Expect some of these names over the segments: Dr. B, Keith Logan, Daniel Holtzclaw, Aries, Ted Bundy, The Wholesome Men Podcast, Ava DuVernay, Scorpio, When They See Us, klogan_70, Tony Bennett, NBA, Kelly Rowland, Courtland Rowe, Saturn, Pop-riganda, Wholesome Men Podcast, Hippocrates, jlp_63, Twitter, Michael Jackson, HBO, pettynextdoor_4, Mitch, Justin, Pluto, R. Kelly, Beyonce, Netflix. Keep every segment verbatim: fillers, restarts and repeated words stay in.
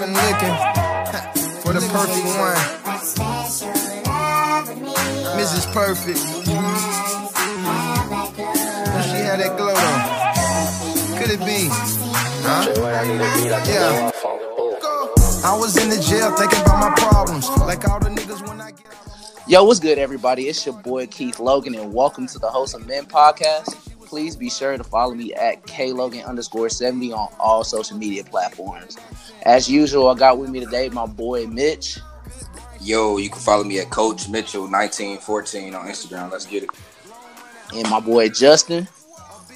I've been looking for the perfect one. Missus Perfect. She had that glow on. Could it be? Huh? Yeah. I was in the jail thinking about my problems. Like all the niggas when I get. Yo, what's good, everybody? It's your boy Keith Logan, and welcome to the Wholesome Men Podcast. Please be sure to follow me at klogan underscore seventy on all social media platforms. As usual, I got with me today my boy Mitch. Yo, you can follow me at Coach Mitchell nineteen fourteen on Instagram. Let's get it. And my boy Justin.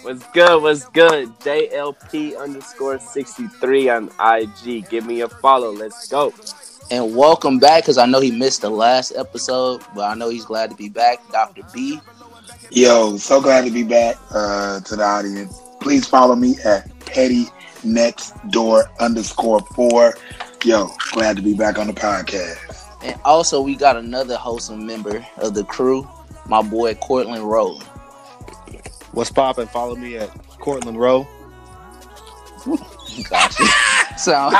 What's good? What's good? J L P underscore sixty-three on I G. Give me a follow. Let's go. And welcome back, because I know he missed the last episode, but I know he's glad to be back. Doctor B. Yo, so glad to be back uh, to the audience. Please follow me at pettynextdoor underscore four. Yo, glad to be back on the podcast. And also, we got another wholesome member of the crew, my boy Courtland Rowe. What's poppin'? Follow me at Courtland Rowe. Gotcha. So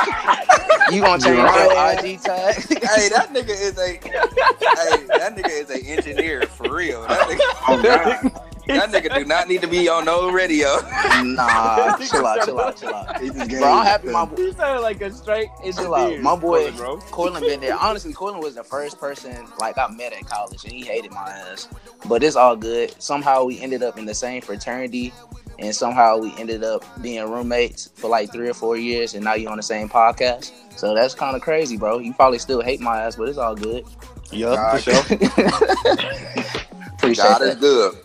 you gonna change your I G tag? Hey, that nigga is a hey, that nigga is an engineer for real. That nigga, oh God. That nigga do not need to be on no radio. Nah, chill out, chill out, chill out. Bro, I'm happy my boy. You sound like a straight engineer. My boy, Courtland been there. Honestly, Courtland was the first person like I met at college, and he hated my ass. But it's all good. Somehow we ended up in the same fraternity. And somehow we ended up being roommates for like three or four years, and now you're on the same podcast. So that's kind of crazy, bro. You probably still hate my ass, but it's all good. Yup, for sure. Appreciate God that. Is good.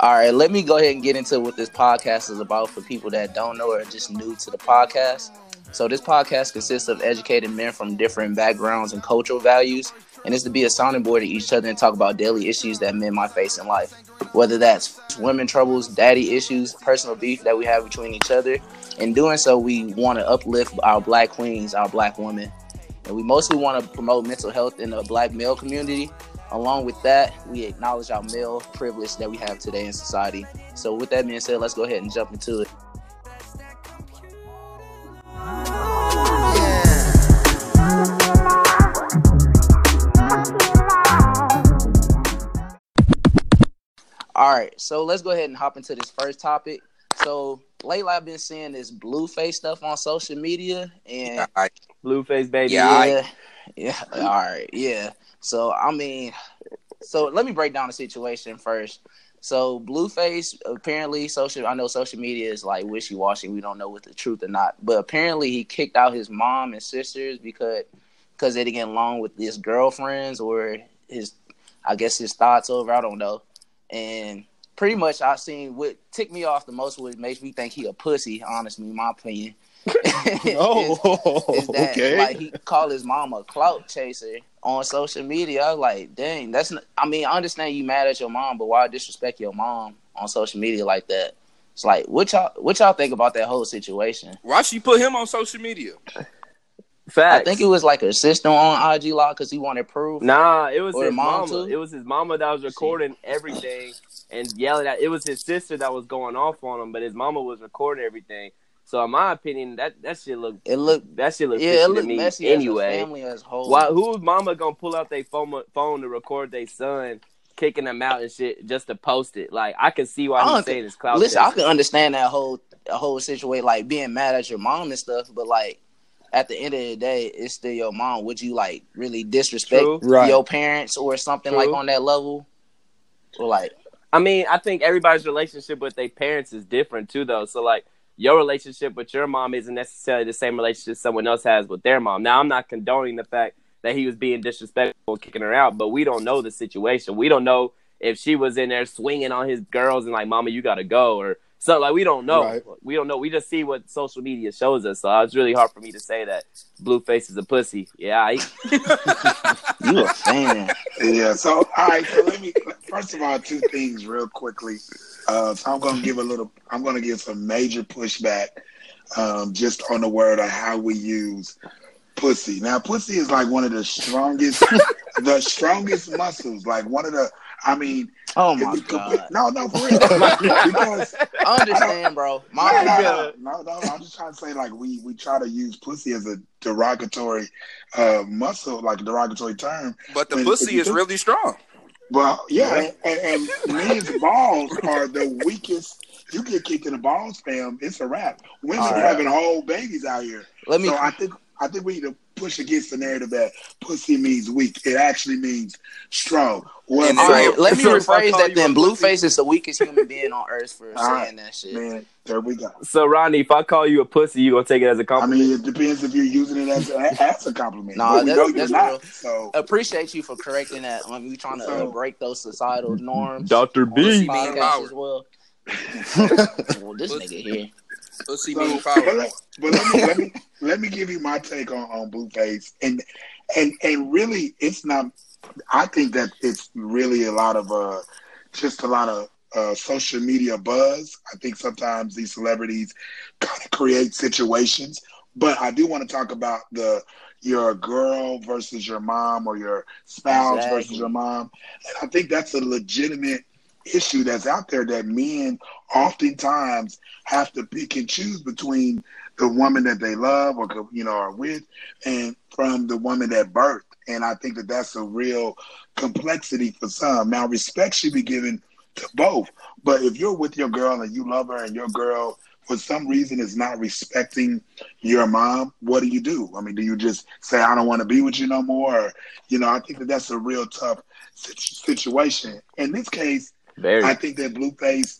All right, let me go ahead and get into what this podcast is about for people that don't know or are just new to the podcast. So this podcast consists of educated men from different backgrounds and cultural values, and it's to be a sounding board to each other and talk about daily issues that men might face in life. Whether that's women troubles, daddy issues, personal beef that we have between each other. In doing so, we want to uplift our black queens, our black women. And we mostly want to promote mental health in the black male community. Along with that, we acknowledge our male privilege that we have today in society. So with that being said, let's go ahead and jump into it. All right, so let's go ahead and hop into this first topic. So lately I've been seeing this Blueface stuff on social media. And yeah, I, Blueface, baby. Yeah, I, yeah. All right, yeah. So, I mean, so let me break down the situation first. So Blueface, apparently, social. I know social media is like wishy-washy. We don't know what the truth or not. But apparently he kicked out his mom and sisters because, because they didn't get along with his girlfriends or his, I guess, his thoughts over. I don't know. And pretty much I've seen what ticked me off the most, what makes me think he a pussy, honestly, in my opinion. Oh, is, is that, okay. Like, he called his mom a clout chaser on social media. I was like, dang, that's not, I mean, I understand you mad at your mom, but why disrespect your mom on social media like that? It's like, what y'all, what y'all think about that whole situation? Why should you put him on social media? Facts. I think it was like a sister on I G Live because he wanted proof. Nah, it was his mama. Too. It was his mama that was recording she... everything and yelling at. It was his sister that was going off on him, but his mama was recording everything. So in my opinion, that, that shit looked it looked that shit looked yeah, it looked messy anyway. As a family as whole. Why, who's mama gonna pull out their phone phone to record their son kicking them out and shit just to post it? Like, I can see why he's saying this clout. Listen, I can understand that whole whole situation, like being mad at your mom and stuff, but like. At the end of the day, it's still your mom. Would you like really disrespect True. Right. your parents or something True. Like on that level? Or like, I mean, I think everybody's relationship with their parents is different too, though. So like, your relationship with your mom isn't necessarily the same relationship someone else has with their mom. Now, I'm not condoning the fact that he was being disrespectful and kicking her out, but we don't know the situation. We don't know if she was in there swinging on his girls and like, "Mama, you gotta go," or. So, like, we don't know. Right. We don't know. We just see what social media shows us. So, it's really hard for me to say that Blueface is a pussy. Yeah, I... You a fan. Yeah, so, all right, so let me... First of all, two things real quickly. Uh, so, I'm going to give a little... I'm going to give some major pushback um, just on the word of how we use pussy. Now, pussy is, like, one of the strongest... the strongest muscles. Like, one of the... I mean, oh my god, comp- no, no, for real. Because I understand, I bro. My no, no, no, no, no, I'm just trying to say, like, we we try to use pussy as a derogatory uh, muscle, like a derogatory term. But the and, pussy is think, really strong. Well, yeah, yeah. and, and, and men's balls are the weakest. You get kicked in the balls, fam. It's a wrap. Women are right. having whole babies out here. Let me. So I think I think we need to push against the narrative that pussy means weak. It actually means strong. Well, all right, so, let me so rephrase that then. Blueface is the weakest human being on earth for saying right, that shit. Man, there we go. So, Ronnie, if I call you a pussy, you gonna take it as a compliment? I mean, it depends if you're using it as, as a compliment. No, nah, that's, that's not, real. So. Appreciate you for correcting that. I mean, we trying to so, uh, break those societal norms. Doctor B. As well. Well, this nigga here. Pussy so, mean power. But, but let me let me let me give you my take on, on Blueface, and and and really, it's not. I think that it's really a lot of uh, just a lot of uh, social media buzz. I think sometimes these celebrities kind of create situations, but I do want to talk about the your girl versus your mom, or your spouse exactly. versus your mom, and I think that's a legitimate issue that's out there, that men oftentimes have to pick and choose between the woman that they love or, you know, are with, and from the woman that birthed. And I think that that's a real complexity for some. Now, respect should be given to both, but if you're with your girl and you love her, and your girl for some reason is not respecting your mom, what do you do? I mean, do you just say, I don't want to be with you no more? Or, you know, I think that that's a real tough situation. In this case, Very. I think that Blueface,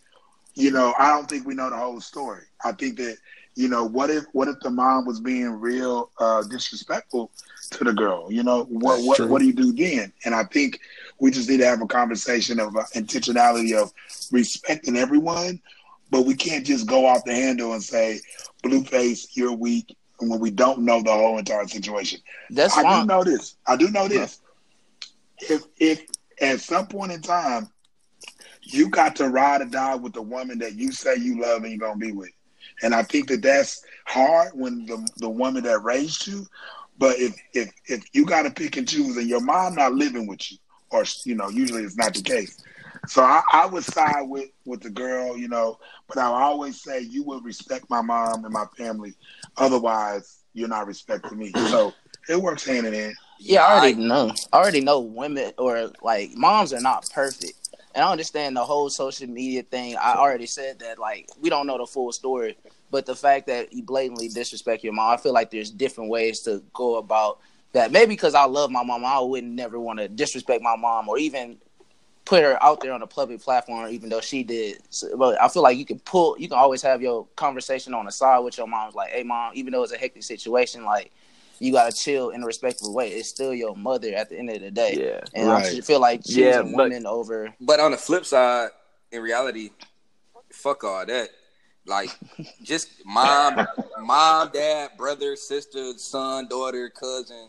you know, I don't think we know the whole story. I think that, you know, what if what if the mom was being real uh, disrespectful to the girl? You know, what what, what do you do then? And I think we just need to have a conversation of uh, intentionality of respecting everyone, but we can't just go off the handle and say, Blueface, you're weak, when we don't know the whole entire situation. That's I fine. do know this. I do know this. If if at some point in time, you got to ride or die with the woman that you say you love and you're going to be with. And I think that that's hard when the the woman that raised you. But if if, if you got to pick and choose, and your mom not living with you, or, you know, usually it's not the case. So I, I would side with, with the girl, you know, but I always say, you will respect my mom and my family. Otherwise, you're not respecting me. So it works hand in hand. Yeah, I already I, know. I already know women, or like moms, are not perfect. And I understand the whole social media thing. I already said that, like, we don't know the full story. But the fact that you blatantly disrespect your mom, I feel like there's different ways to go about that. Maybe because I love my mom, I wouldn't never want to disrespect my mom or even put her out there on a public platform, even though she did. So, but I feel like you can pull, you can always have your conversation on the side with your mom. Like, hey, mom, even though it's a hectic situation, like, you gotta chill in a respectful way. It's still your mother at the end of the day. Yeah, and right. I feel like choosing yeah, women over. But on the flip side, in reality, fuck all that. Like, just mom, mom, dad, brother, sister, son, daughter, cousin.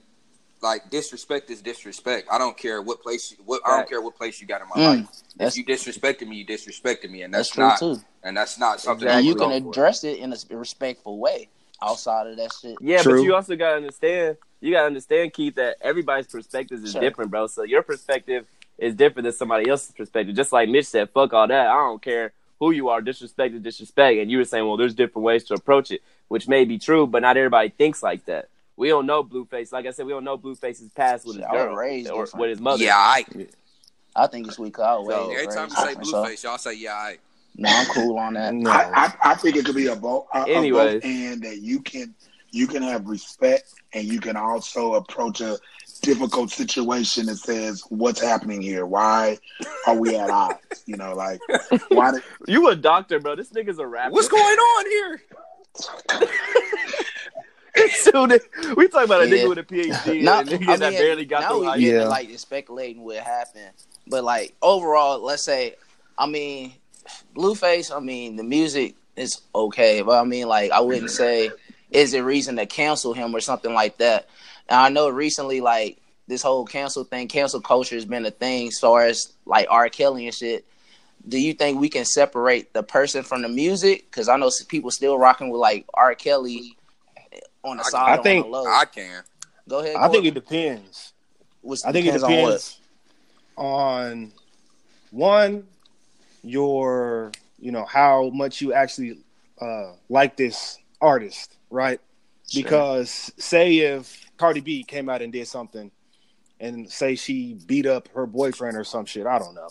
Like, disrespect is disrespect. I don't care what place. You, what right. I don't care what place you got in my mm, life. If you disrespected me, you disrespected me, and that's, that's not. True too. And that's not something exactly. that you can address for. It in a respectful way. Outside of that shit. Yeah, True. But you also gotta understand, you gotta understand, Keith, that everybody's perspectives is sure. different, bro. So your perspective is different than somebody else's perspective. Just like Mitch said, fuck all that. I don't care who you are, disrespect is disrespect. And you were saying, well, there's different ways to approach it, which may be true, but not everybody thinks like that. We don't know Blueface. Like I said, we don't know Blueface's past with shit, his girl or different. With his mother. Yeah, I I think it's weak. So, every time you say Blueface, so. Y'all say, yeah, I No, I'm cool on that. No. I, I, I think it could be a both, a, a both and that you can you can have respect, and you can also approach a difficult situation that says, "What's happening here? Why are we at odds?" You know, like, why? Did... You a doctor, bro? This nigga's a rapper. What's going on here? Dude, we talking about a yeah. nigga with a PhD no, and a nigga I mean, that barely got now the. Yeah, even, like, speculating what happened, but like overall, let's say, I mean. Blueface, I mean, the music is okay, but I mean, like, I wouldn't say is it reason to cancel him or something like that. And I know recently, like, this whole cancel thing, cancel culture has been a thing as far as, like, R. Kelly and shit. Do you think we can separate the person from the music? Because I know people still rocking with, like, R. Kelly on the side, I think, on the low. I can. Go ahead. I go think on. It depends. What's, I think depends it depends on what? On one, your, you know, how much you actually uh, like this artist, right? Sure. Because say if Cardi B came out and did something and say she beat up her boyfriend or some shit, I don't know.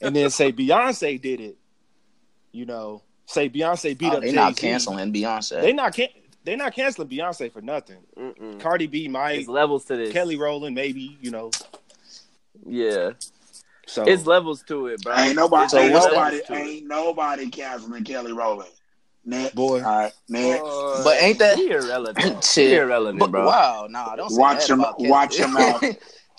And then say Beyonce did it, you know, say Beyonce beat oh, up Jay-Z. They're not canceling Beyonce. They're not can- They're not canceling Beyonce for nothing. Mm-mm. Cardi B might. There's levels to this. Kelly Rowland, maybe, you know. Yeah. So it's levels to it, bro. Ain't nobody, so ain't nobody, ain't nobody canceling Kelly Rowland. Next. Boy. All right, next. Boy. But ain't that irrelevant? She irrelevant, but, bro. Wow, nah, don't say watch that him, about watch him out.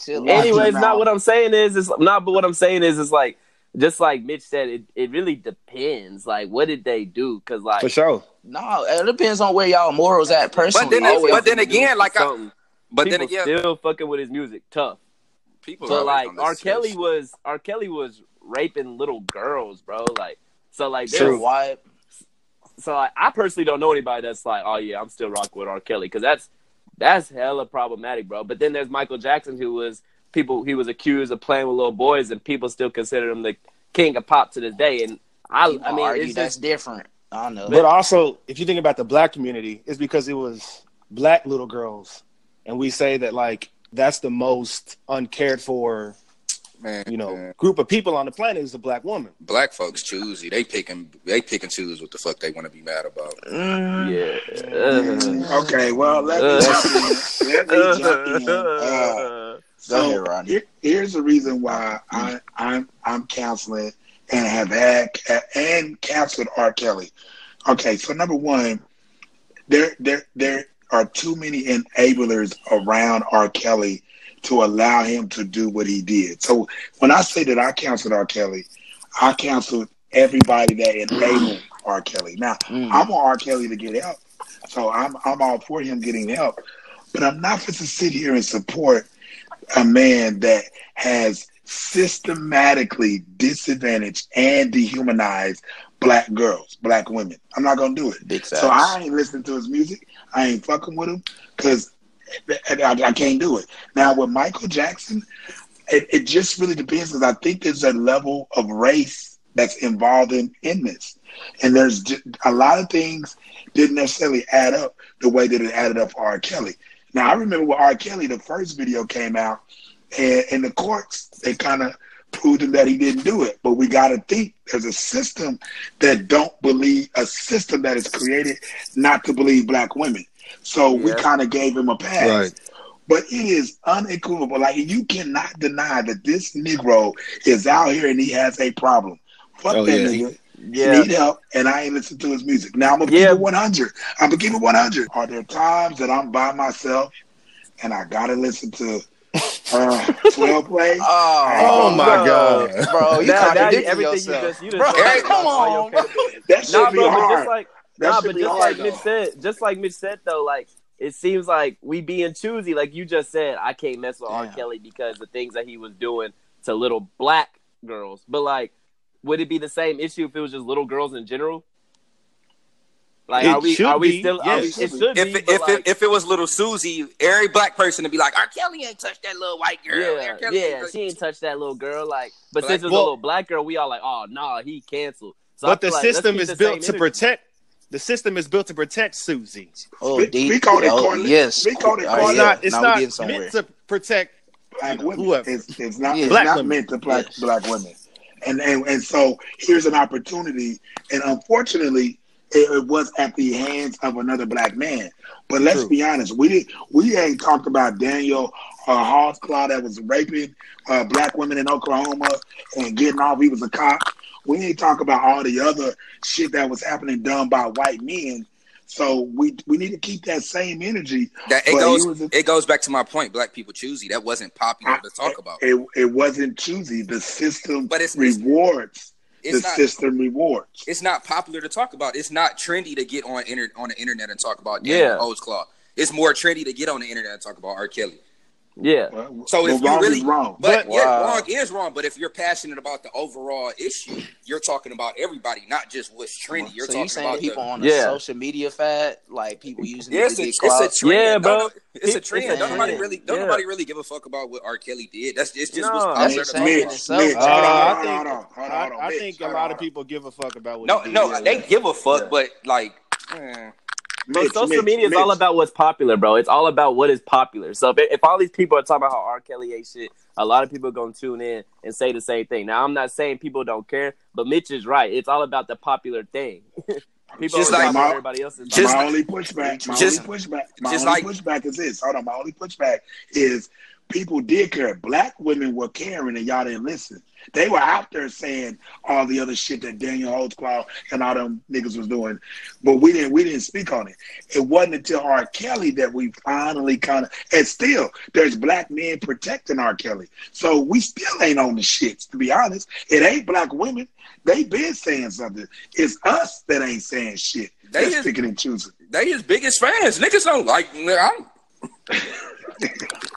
Anyways, not out. What I'm saying is, it's not. But what I'm saying is, it's like just like Mitch said, it, it really depends. Like, what did they do? Because, like, for sure, no, it depends on where y'all morals at personally. But then, but then again, like, I, but people then again, still fucking with his music, tough. People so like R. Kelly was R. Kelly was raping little girls, bro. Like so, like true. What? So like, I personally don't know anybody that's like, oh yeah, I'm still rocking with R. Kelly because that's that's hella problematic, bro. But then there's Michael Jackson, who was people he was accused of playing with little boys, and people still consider him the king of pop to this day. And I, people I mean, argue it's that's just, different. I know. But also, if you think about the black community, it's because it was black little girls, and we say that like. That's the most uncared for, man, you know, man. Group of people on the planet is a black woman. Black folks choosy. They pick and they pick and choose what the fuck they want to be mad about. Mm. Yeah. Uh, okay. Well, let me jump in. Let me jump in. Uh, so ahead, here, here's the reason why I, I'm I'm counseling and have had, and counseled R. Kelly. Okay. So number one, there there there. are too many enablers around R. Kelly to allow him to do what he did. So when I say that I counseled R. Kelly, I counseled everybody that enabled R. Kelly. Now, mm. I want R. Kelly to get help. So I'm I'm all for him getting help. But I'm not supposed to sit here and support a man that has systematically disadvantaged and dehumanized black girls, black women. I'm not going to do it. Big so facts. I ain't listening to his music. I ain't fucking with him because I, I can't do it. Now, with Michael Jackson, it, it just really depends because I think there's a level of race that's involved in, in this. And there's just, a lot of things didn't necessarily add up the way that it added up for R. Kelly. Now, I remember with R. Kelly, the first video came out, and in the courts, they kind of proved him that he didn't do it. But we got to think there's a system that don't believe, a system that is created not to believe black women. So yeah. we kind of gave him a pass. Right. But it is unequivocal. Like, you cannot deny that this Negro is out here and he has a problem. Fuck oh, that yeah. nigga. Yeah. He need help, and I ain't listen to his music. Now, I'm going to yeah. keep it one hundred. I'm going to keep it one hundred. Are there times that I'm by myself and I got to listen to Uh, twelve plays. Oh, oh my bro. God, bro! You now, now you, everything yourself. you just you just bro, hey, come on, bro. That should nah, be bro, hard. Just like, that nah, but just hard, like though. Mitch said, just like Mitch said though, like it seems like we being choosy. Like you just said, I can't mess with Damn. R. Kelly because the things that he was doing to little black girls. But like, would it be the same issue if it was just little girls in general? Like, it are we, are we still, yeah, are we, it should if, be. If, if, like, it, if it was little Susie, every black person would be like, R. Kelly ain't touched that little white girl. Yeah, yeah ain't she ain't touched that little girl. Like, but, but since like, it's well, a little black girl, we all like, oh, nah, he canceled. So but the like, system is the built to energy. protect, the system is built to protect Susie. Oh, we, we, we call it oh, yes. We call it oh, oh, yeah. not, It's now not meant to protect black women. It's, it's not, yeah, it's black not women. meant to protect yeah. black women. And, and And so here's an opportunity. And unfortunately, it was at the hands of another black man. But let's True. be honest, we didn't, we ain't talked about Daniel uh, Holtzclaw that was raping uh, black women in Oklahoma and getting off. He was a cop. We ain't talk about all the other shit that was happening done by white men. So we we need to keep that same energy. That it goes a, it goes back to my point. Black people choosy. That wasn't popular I, to talk about. It it wasn't choosy. The system but it's, rewards. It's, It's the not, system rewards. It's not popular to talk about. It's not trendy to get on inter- on the internet and talk about Daniel Holtzclaw. It's more trendy to get on the internet and talk about R. Kelly. Yeah. Well, so if well, you really, wrong. But, but wow. yeah, wrong is wrong. But if you're passionate about the overall issue, you're talking about everybody, not just what's trendy. You're so talking you saying about people the, on the yeah. social media fad, like people using yeah, it to a, get clout. It's a trend. Yeah, bro. No, it's a trend. It's don't a nobody trend. really, don't yeah. nobody really give a fuck about what R. Kelly did. That's it's just no, what's out there. I think a lot of people give a fuck about what. No, no, they give a fuck, but like. Bro, Mitch, social Mitch, media is Mitch. all about what's popular, bro. It's all about what is popular. So if, if all these people are talking about how R. Kelly ain't shit, a lot of people are going to tune in and say the same thing. Now, I'm not saying people don't care, but Mitch is right. It's all about the popular thing. people just like my, everybody else is just my, like, only pushback, my just, only pushback. My just only like, pushback is this. Hold on. My only pushback is people did care. Black women were caring and y'all didn't listen. They were out there saying all the other shit that Daniel Holtzclaw and all them niggas was doing, but we didn't we didn't speak on it. It wasn't until R. Kelly that we finally kind of, and still, there's black men protecting R. Kelly. So we still ain't on the shits, to be honest. It ain't black women. They been saying something. It's us that ain't saying shit. They that's is, picking and choosing. They his biggest fans. Niggas don't like, I'm...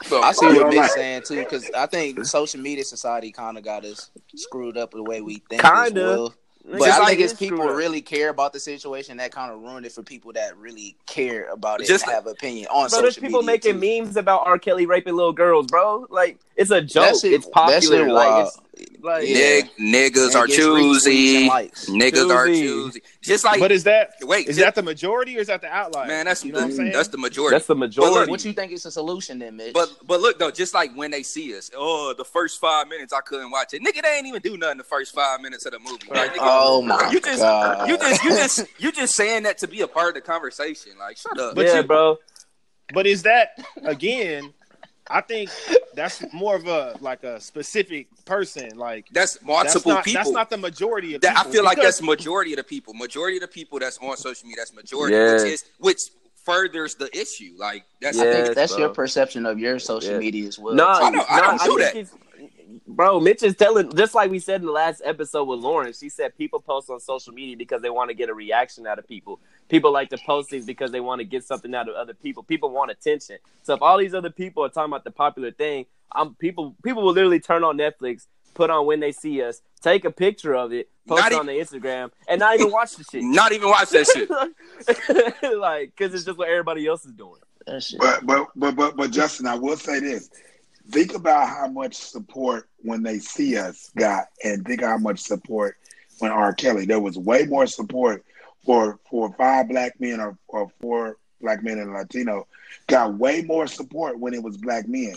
So, I see what Mitch's like. saying too, because I think social media society kind of got us screwed up the way we think. Kind of, well. but I like think it's people really care about the situation that kind of ruined it for people that really care about it Just, and have an opinion on bro, social media. There's people media making too. memes about R. Kelly raping little girls, bro. Like it's a joke. Shit, it's popular. Like, wow. it's, like yeah. Nig- niggas are choosy. Niggas choosy. are choosy. Just like, but is that wait? Is just, that the majority or is that the outlier? Man, that's you know the, what I'm saying? That's the majority. That's the majority. Look, what you think is the solution then, Mitch? But but look though, just like When They See Us, oh, the first five minutes I couldn't watch it. Nigga, they ain't even do nothing the first five minutes of the movie. Like, nigga, oh my you just, god! You just you just you just saying that to be a part of the conversation. Like, shut up, but yeah, you, bro. But is that again? I think that's more of a like a specific person. Like that's multiple that's not, people. That's not the majority of that, people. I feel like that's majority of the people. Majority of the people that's on social media, that's majority, yeah. which is which furthers the issue. Like that's yes, I think that's bro. your perception of your social yeah. media as well. No, I don't, no, I don't do I that. Bro, Mitch is telling, just like we said in the last episode with Lauren, she said people post on social media because they want to get a reaction out of people. People like to post things because they want to get something out of other people. People want attention. So if all these other people are talking about the popular thing, I'm, people people will literally turn on Netflix, put on When They See Us, take a picture of it, post it on their Instagram, and not even watch the shit. Not even watch that shit. Like, because it's just what everybody else is doing. That shit. But, but, but, but, but Justin, I will say this. Think about how much support When They See Us got, and think how much support when R. Kelly. There was way more support for for five black men or, or four black men and Latino. Got way more support when it was black men,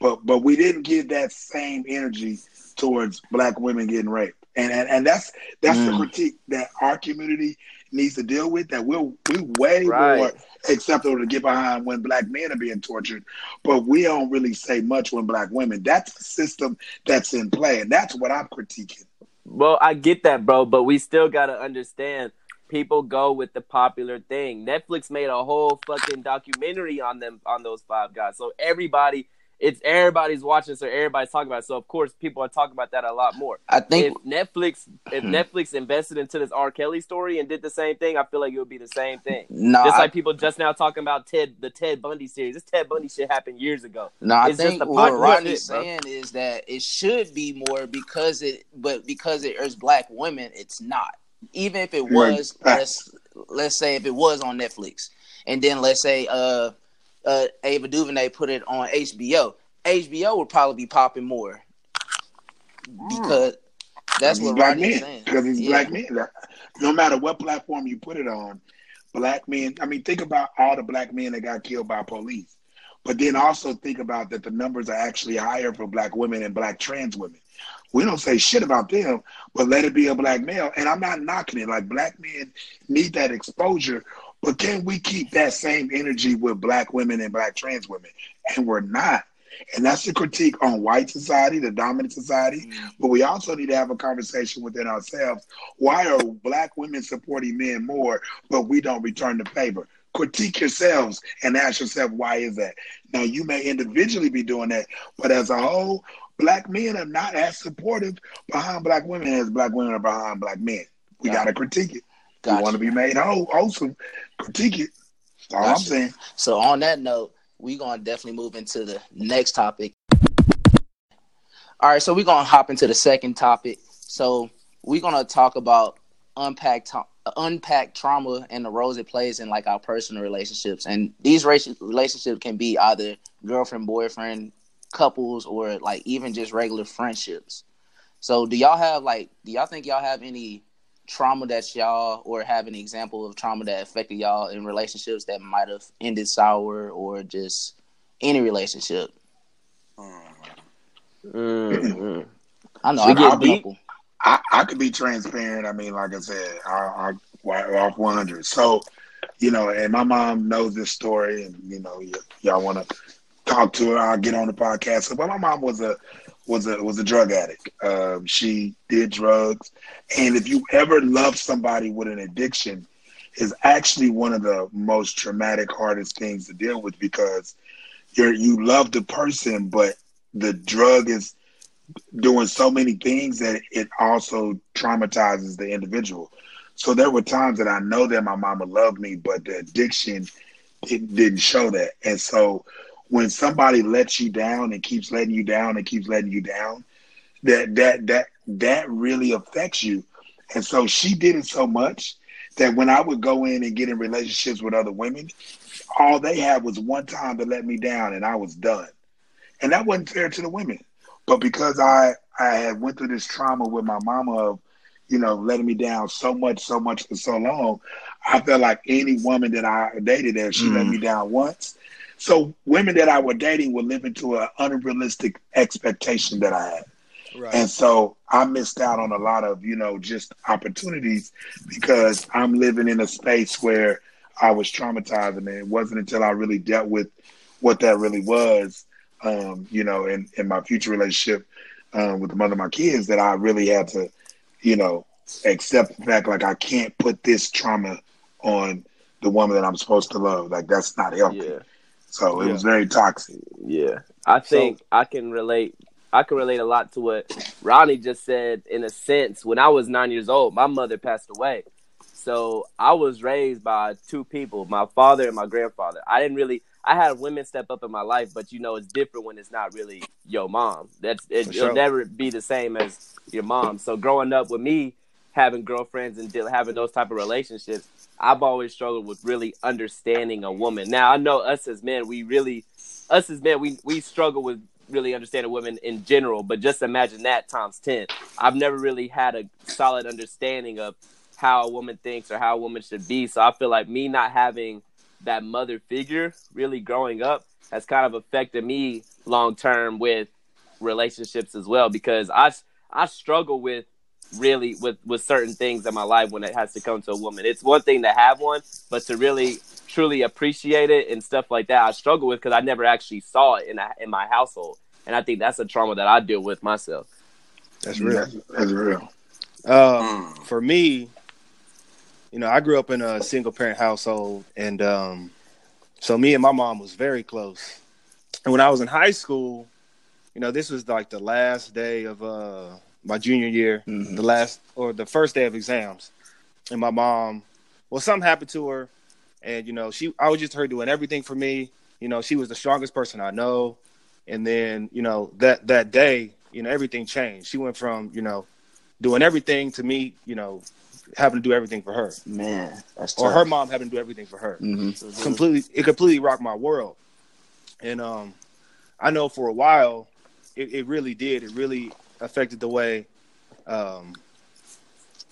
but but we didn't give that same energy towards black women getting raped, and and, and that's that's mm. the critique that our community needs to deal with. That we're we way right. more acceptable to get behind when black men are being tortured, but we don't really say much when black women. That's the system that's in play, and that's what I'm critiquing. Well, I get that, bro, but we still got to understand people go with the popular thing. Netflix made a whole fucking documentary on them, on those five guys. So everybody, it's everybody's watching, so everybody's talking about it. So of course, people are talking about that a lot more. I think if Netflix, if Netflix invested into this R. Kelly story and did the same thing, I feel like it would be the same thing. Nah, just like I, people just now talking about Ted, the Ted Bundy series. This Ted Bundy shit happened years ago. No, nah, I think just what Rodney's saying bro. is that it should be more because it, but because it is black women, it's not. Even if it was, let's, let's say if it was on Netflix, and then let's say uh, uh, Ava DuVernay put it on H B O, H B O would probably be popping more because that's what black men. Saying. Because it's yeah. black men. No matter what platform you put it on, black men. I mean, think about all the black men that got killed by police, but then also think about that the numbers are actually higher for black women and black trans women. We don't say shit about them, but let it be a black male. And I'm not knocking it. Like, black men need that exposure, but can we keep that same energy with black women and black trans women? And we're not. And that's the critique on white society, the dominant society. Mm-hmm. But we also need to have a conversation within ourselves. Why are black women supporting men more, but we don't return the favor? Critique yourselves and ask yourself, why is that? Now, you may individually be doing that, but as a whole, black men are not as supportive behind black women as black women are behind black men. We got to critique it. Gotcha. We want to be made whole, wholesome. Critique it. That's all gotcha. I'm saying. So on that note, we're going to definitely move into the next topic. All right, so we're going to hop into the second topic. So we're going to talk about unpack to- unpack trauma and the roles it plays in, like, our personal relationships. And these relationships can be either girlfriend, boyfriend, couples, or, like, even just regular friendships. So do y'all have, like, do y'all think y'all have any trauma that y'all, or have an example of trauma that affected y'all in relationships that might have ended sour, or just any relationship? Mm-hmm. I know, I got a couple. I, I could be transparent. I mean, like I said, I, I off one hundred. So, you know, and my mom knows this story, and, you know, y- y'all want to talk to her, I'll get on the podcast. So, but my mom was a was a was a drug addict. Um, she did drugs, and if you ever love somebody with an addiction, is actually one of the most traumatic, hardest things to deal with, because you're you love the person, but the drug is doing so many things that it also traumatizes the individual. So there were times that I know that my mama loved me, but the addiction, it didn't show that. And so when somebody lets you down and keeps letting you down and keeps letting you down, that that that that really affects you. And so she did it so much that when I would go in and get in relationships with other women, all they had was one time to let me down, and I was done. And that wasn't fair to the women. But because I, I had went through this trauma with my mama of, you know, letting me down so much, so much for so long, I felt like any woman that I dated, if she mm. let me down once. So women that I were dating were living to an unrealistic expectation that I had. Right. And so I missed out on a lot of, you know, just opportunities, because I'm living in a space where I was traumatized. And it wasn't until I really dealt with what that really was, Um, you know, in, in my future relationship um, with the mother of my kids, that I really had to, you know, accept the fact, like, I can't put this trauma on the woman that I'm supposed to love. Like, that's not healthy. Yeah. So it yeah. was very toxic. Yeah. I think so, I can relate. I can relate a lot to what Ronnie just said, in a sense. When I was nine years old, my mother passed away. So I was raised by two people, my father and my grandfather. I didn't really... I had women step up in my life, but, you know, it's different when it's not really your mom. That's it, it'll sure. never be the same as your mom. So growing up with me having girlfriends and having those type of relationships, I've always struggled with really understanding a woman. Now, I know us as men, we really, us as men, we, we struggle with really understanding women in general, but just imagine that times ten. I've never really had a solid understanding of how a woman thinks or how a woman should be. So I feel like me not having that mother figure really growing up has kind of affected me long term with relationships as well, because I, I struggle with really with, with certain things in my life when it has to come to a woman. It's one thing to have one, but to really truly appreciate it and stuff like that, I struggle with, because I never actually saw it in a, in my household. And I think that's a trauma that I deal with myself. That's real. That's real. Um, for me, you know, I grew up in a single-parent household, and um, so me and my mom was very close. And when I was in high school, you know, this was like the last day of uh, my junior year, mm-hmm. the last or the first day of exams. And my mom, well, something happened to her, and, you know, she, I was just her doing everything for me. You know, she was the strongest person I know. And then, you know, that, that day, you know, everything changed. She went from, you know, doing everything to me, you know, having to do everything for her, man, that's tough. Or her mom having to do everything for her. Mm-hmm. Completely, it completely rocked my world. And um, I know for a while, it, it really did. It really affected the way, um,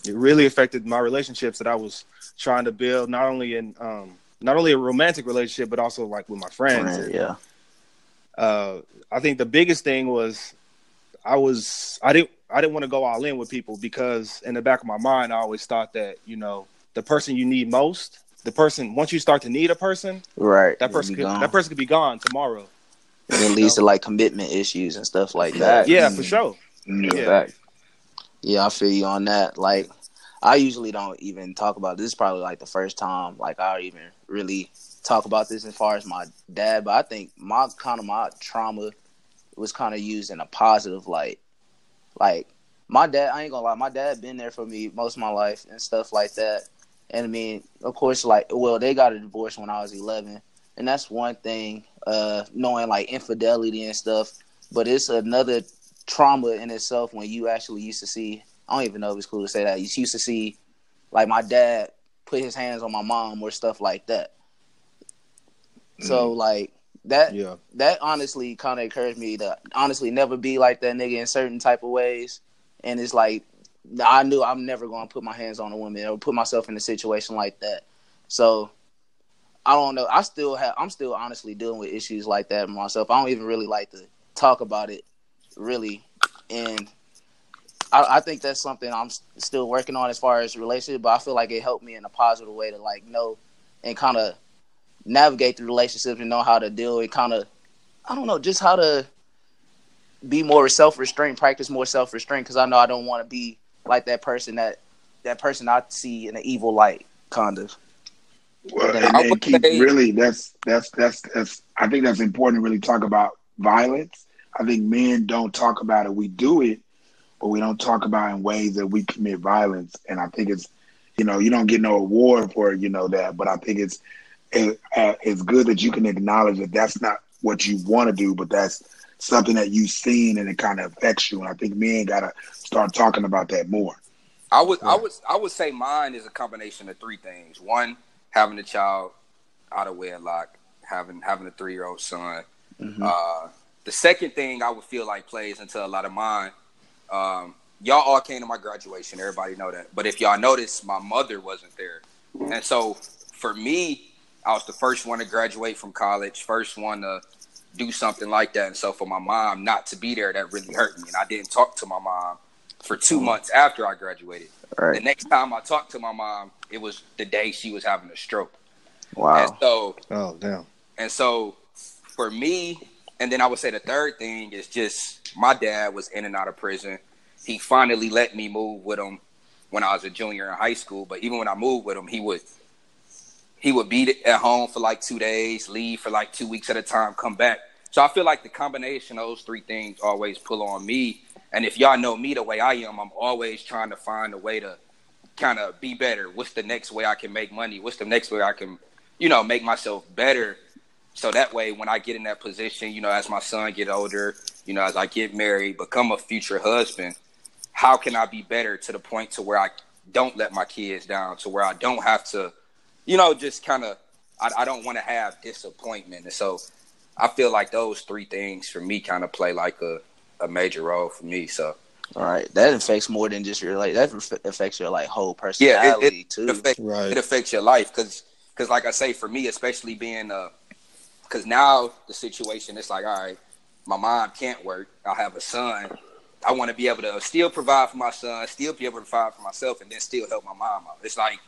it really affected my relationships that I was trying to build. Not only in, um, not only a romantic relationship, but also like with my friends. Right, yeah. Uh, I think the biggest thing was, I was, I didn't. I didn't want to go all in with people, because in the back of my mind, I always thought that, you know, the person you need most, the person, once you start to need a person, right, that person could, that person could be gone tomorrow. And it leads know? to like commitment issues and stuff like that. Yeah, mm. for sure. Mm. Yeah. yeah, I feel you on that. Like, I usually don't even talk about this. This is probably like the first time, like, I even really talk about this as far as my dad, but I think my kind of my trauma was kind of used in a positive light. Like, my dad, I ain't gonna lie, my dad been there for me most of my life and stuff like that. And I mean, of course, like, well, they got a divorce when I was eleven. And that's one thing uh, knowing like infidelity and stuff. But it's another trauma in itself when you actually used to see, I don't even know if it's cool to say that, you used to see like my dad put his hands on my mom or stuff like that. So mm-hmm. like that, yeah. that honestly kind of encouraged me to honestly never be like that nigga in certain type of ways. And it's like, I knew I'm never going to put my hands on a woman or put myself in a situation like that. So I don't know. I still have, I'm still honestly dealing with issues like that myself. I don't even really like to talk about it really. And I, I think that's something I'm still working on as far as relationships, but I feel like it helped me in a positive way to like know and kind of navigate the relationships and know how to deal and kind of, I don't know, just how to be more self-restraint, practice more self-restraint. Cause I know I don't want to be like that person that, that person I see in an evil light kind of. Well, and I would Keith, say, really, that's, that's, that's, that's, I think that's important to really talk about violence. I think men don't talk about it. We do it, but we don't talk about in ways that we commit violence. And I think it's, you know, you don't get no award for, you know, that, but I think it's, it, uh, it's good that you can acknowledge that that's not what you want to do, but that's something that you've seen and it kind of affects you. And I think men got to start talking about that more. I would, yeah. I would, I would say mine is a combination of three things. One, having a child out of wedlock, having having a three-year-old son. Mm-hmm. Uh, the second thing I would feel like plays into a lot of mine, um, y'all all came to my graduation. Everybody know that. But if y'all notice, my mother wasn't there. Mm-hmm. And so for me, I was the first one to graduate from college, first one to do something like that. And so for my mom not to be there, that really hurt me. And I didn't talk to my mom for two mm-hmm. months after I graduated. Right. The next time I talked to my mom, it was the day she was having a stroke. Wow. And so, oh, damn. And so for me, and then I would say the third thing is just my dad was in and out of prison. He finally let me move with him when I was a junior in high school. But even when I moved with him, he would he would be at home for like two days, leave for like two weeks at a time, come back. So I feel like the combination of those three things always pull on me. And if y'all know me the way I am, I'm always trying to find a way to kind of be better. What's the next way I can make money? What's the next way I can, you know, make myself better? So that way, when I get in that position, you know, as my son get older, you know, as I get married, become a future husband, how can I be better to the point to where I don't let my kids down, to where I don't have to, you know, just kind of, I, I don't want to have disappointment. And so I feel like those three things for me kind of play like a, a major role for me. So, all right, that affects more than just your like that affects your like whole personality. Yeah, it, it, too it affects, right. It affects your life because because like I say, for me, especially being uh because now the situation it's like, all right, my mom can't work, I have a son, I want to be able to still provide for my son, still be able to provide for myself, and then still help my mom out. It's like,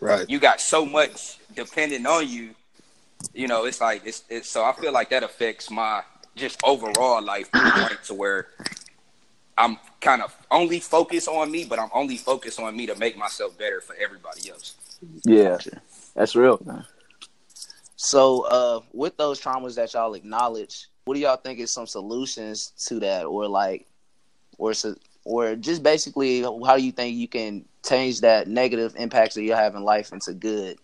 right, you got so much depending on you, you know. It's like it's, it's so I feel like that affects my just overall life to the point to where I'm kind of only focused on me, but I'm only focused on me to make myself better for everybody else. Yeah, that's real. So uh, with those traumas that y'all acknowledge, what do y'all think is some solutions to that? Or like, or, or just basically, how do you think you can change that negative impacts that you have in life into good?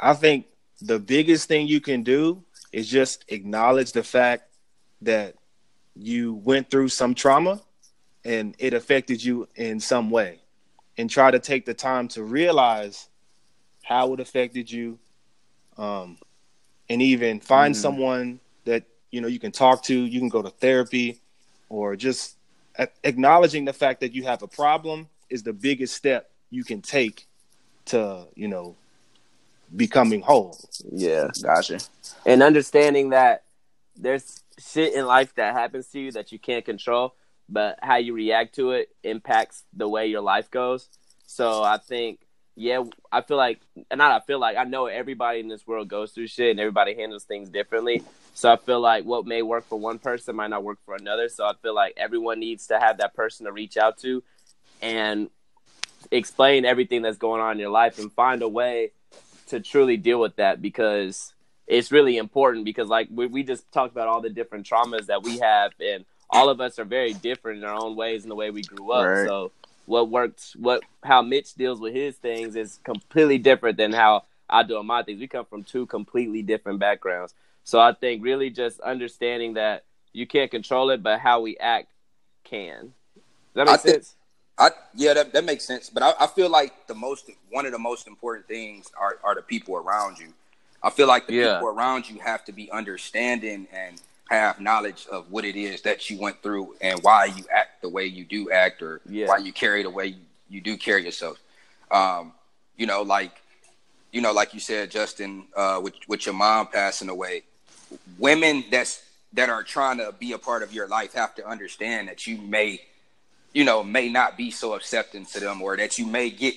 I think the biggest thing you can do is just acknowledge the fact that you went through some trauma and it affected you in some way, and try to take the time to realize how it affected you, um, and even find mm. someone that, you know, you can talk to, you can go to therapy, or just a- acknowledging the fact that you have a problem is the biggest step you can take to, you know, becoming whole. Yeah, gotcha. And understanding that there's shit in life that happens to you that you can't control, but how you react to it impacts the way your life goes. So I think, yeah, I feel like, and not I feel like, I know everybody in this world goes through shit and everybody handles things differently. So I feel like what may work for one person might not work for another. So I feel like everyone needs to have that person to reach out to and explain everything that's going on in your life and find a way to truly deal with that, because it's really important. Because like we, we just talked about all the different traumas that we have, and all of us are very different in our own ways and the way we grew up. Right. So what worked, what, how Mitch deals with his things is completely different than how I do my things. We come from two completely different backgrounds. So I think really just understanding that you can't control it, but how we act can. Does that make I sense? Think- I, yeah, that, that makes sense. But I, I feel like the most one of the most important things are, are the people around you. I feel like the yeah. people around you have to be understanding and have knowledge of what it is that you went through and why you act the way you do act, or yeah. why you carry the way you, you do carry yourself. Um, you know, like you know, like you said, Justin, uh, with with your mom passing away, women that's that are trying to be a part of your life have to understand that you may. you know, may not be so accepting to them, or that you may get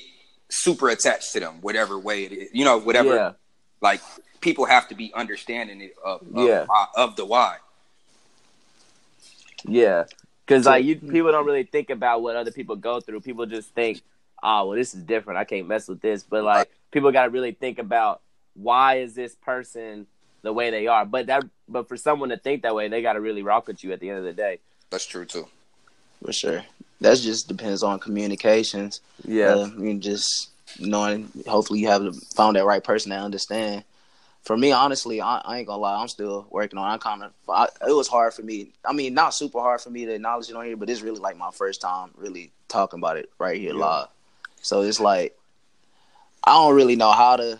super attached to them, whatever way it is, you know, whatever, yeah. like people have to be understanding it of, of, yeah. uh, of the why. Yeah. Cause like you, people don't really think about what other people go through. People just think, oh, well, this is different. I can't mess with this. But like right. people got to really think about why is this person the way they are? But that, but for someone to think that way, they got to really rock with you at the end of the day. That's true too. For sure. That just depends on communications. Yeah. Uh, I mean, just knowing, hopefully you have found that right person to understand. For me, honestly, I, I ain't going to lie. I'm still working on it. I kind of, I, it was hard for me. I mean, not super hard for me to acknowledge it on here, but it's really like my first time really talking about it right here yeah. live. So it's like, I don't really know how to,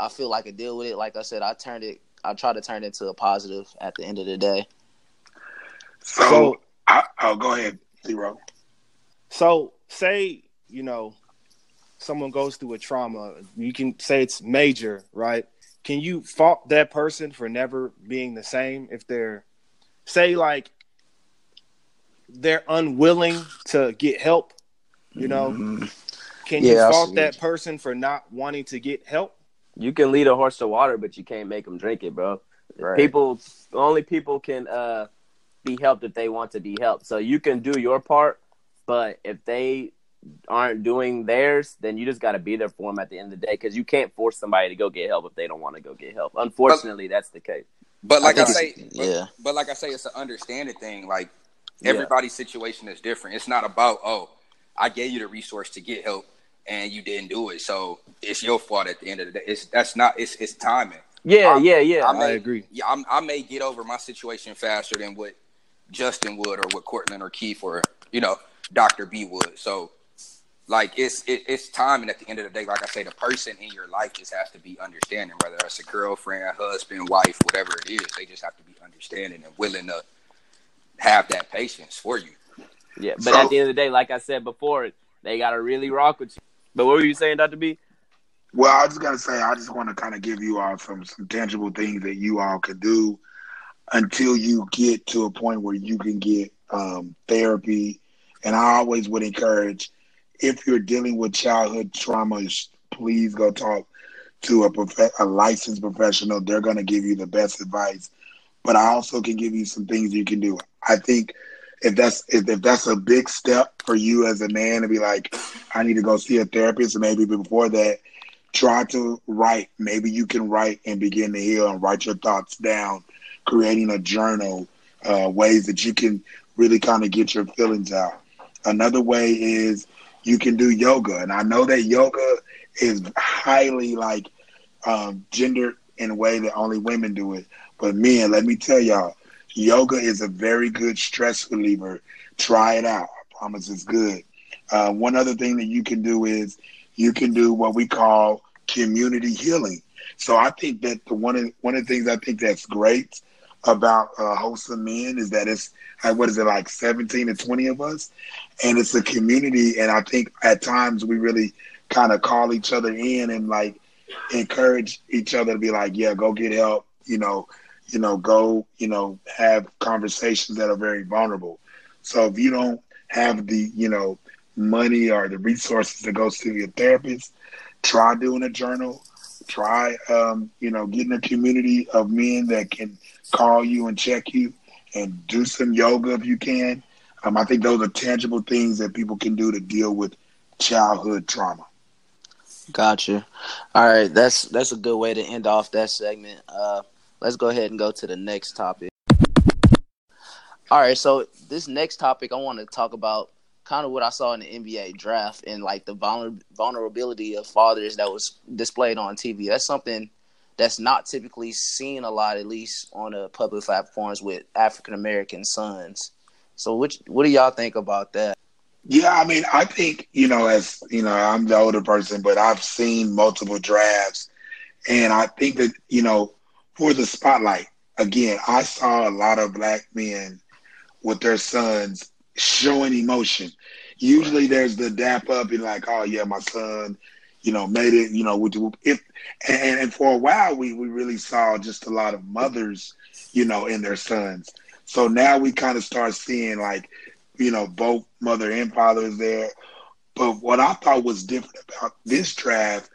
I feel like I deal with it. Like I said, I turned it, I try to turn it to a positive at the end of the day. So, so I, I'll go ahead. Zero. So say, you know, someone goes through a trauma, you can say it's major, right? Can you fault that person for never being the same if they're, say like, they're unwilling to get help, you know? Mm-hmm. Can yeah, you fault absolutely. that person for not wanting to get help? You can lead a horse to water, but you can't make them drink it, bro. Right. People, only people can... uh be helped if they want to be helped. So you can do your part, but if they aren't doing theirs, then you just got to be there for them at the end of the day, because you can't force somebody to go get help if they don't want to go get help. Unfortunately, but, that's the case. But like I, I say, but, yeah. but like I say, it's an understanding thing. Like everybody's yeah. situation is different. It's not about, oh, I gave you the resource to get help and you didn't do it, so it's your fault at the end of the day. It's that's not. It's it's timing. Yeah, I, yeah, yeah. I, may, I agree. Yeah, I'm, I may get over my situation faster than what Justin would, or with Courtland or Keith, or you know, Doctor B would. So, like, it's it, it's time, and at the end of the day, like I say, the person in your life just has to be understanding, whether it's a girlfriend, a husband, wife, whatever it is. They just have to be understanding and willing to have that patience for you. Yeah, but so, at the end of the day, like I said before, they gotta really rock with you. But what were you saying, Doctor B? Well, I just gotta say, I just want to kind of give you all some some tangible things that you all could do until you get to a point where you can get um, therapy. And I always would encourage, if you're dealing with childhood traumas, please go talk to a, prof- a licensed professional. They're going to give you the best advice. But I also can give you some things you can do. I think if that's if, if that's a big step for you as a man to be like, I need to go see a therapist, and maybe before that, try to write. Maybe you can write and begin to heal and write your thoughts down, creating a journal, uh, ways that you can really kind of get your feelings out. Another way is you can do yoga. And I know that yoga is highly like um, gendered in a way that only women do it. But men, let me tell y'all, yoga is a very good stress reliever. Try it out. I promise it's good. Uh, one other thing that you can do is you can do what we call community healing. So I think that the one of, one of the things I think that's great about uh, Wholesome Men is that it's, what is it, like seventeen to twenty of us? And it's a community, and I think at times we really kind of call each other in and, like, encourage each other to be like, yeah, go get help, you know, you know, go, you know, have conversations that are very vulnerable. So if you don't have the, you know, money or the resources to go see your therapist, try doing a journal. Try, um, you know, getting a community of men that can call you and check you, and do some yoga if you can. Um, I think those are tangible things that people can do to deal with childhood trauma. Gotcha. All right, that's that's a good way to end off that segment. Uh, let's go ahead and go to the next topic. All right, so this next topic I want to talk about kind of what I saw in the N B A draft and like the vulner- vulnerability of fathers that was displayed on T V. That's something that's not typically seen a lot, at least on the public platforms, with African American sons. So which, what do y'all think about that? Yeah, I mean, I think, you know, as you know, I'm the older person, but I've seen multiple drafts, and I think that, you know, for the spotlight, again, I saw a lot of black men with their sons showing emotion. Usually there's the dap up and like, oh yeah, my son, you know, made it, you know, whoop, whoop. If, and, and for a while we, we really saw just a lot of mothers, you know, and their sons. So now we kind of start seeing like, you know, both mother and father is there. But what I thought was different about this draft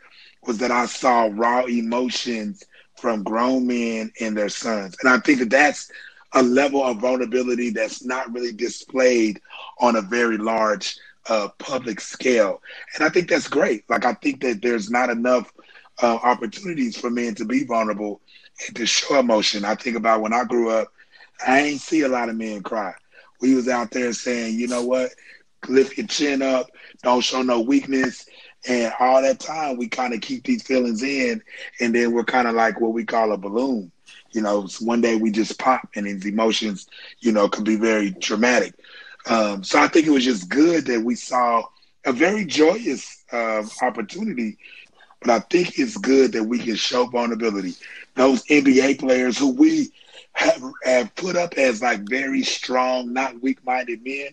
was that I saw raw emotions from grown men and their sons. And I think that that's a level of vulnerability that's not really displayed on a very large uh, public scale. And I think that's great. Like, I think that there's not enough uh, opportunities for men to be vulnerable and to show emotion. I think about when I grew up, I ain't see a lot of men cry. We was out there saying, you know what, lift your chin up, don't show no weakness. And all that time, we kind of keep these feelings in, and then we're kind of like what we call a balloon. You know, one day we just pop, and these emotions, you know, could be very dramatic. Um, so I think it was just good that we saw a very joyous uh, opportunity, but I think it's good that we can show vulnerability. Those N B A players who we have, have put up as like very strong, not weak-minded men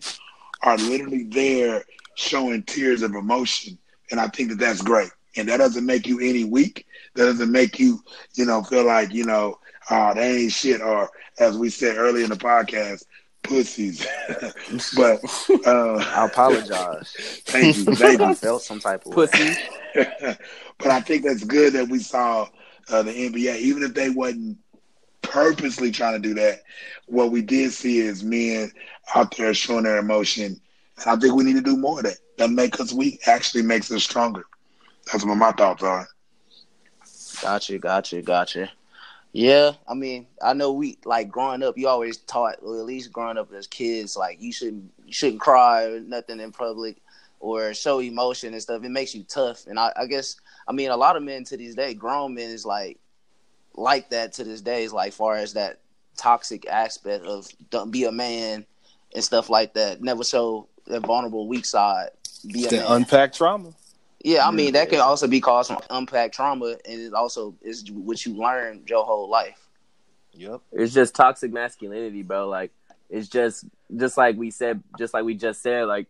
are literally there showing tears of emotion. And I think that that's great. And that doesn't make you any weak. That doesn't make you, you know, feel like, you know, oh, they ain't shit. Or as we said earlier in the podcast, pussies. But uh, I apologize. Thank you. Thank you. I felt some type of pussy. But I think that's good that we saw uh, the N B A, even if they wasn't purposely trying to do that. What we did see is men out there showing their emotion. And I think we need to do more of that. That make us weak actually makes us stronger. That's what my thoughts are. Gotcha, gotcha, gotcha. Yeah, I mean, I know we, like, growing up, you always taught, or at least growing up as kids, like, you shouldn't you shouldn't cry or nothing in public or show emotion and stuff. It makes you tough. And I, I guess, I mean, a lot of men to this day, grown men is, like, like that to this day, is like, far as that toxic aspect of don't be a man and stuff like that. Never show that vulnerable, weak side. Be a unpacked trauma. Yeah, I mean, that can also be caused from unpacked trauma, and it also is what you learn your whole life. Yep. It's just toxic masculinity, bro. Like, it's just just like we said, just like we just said, like,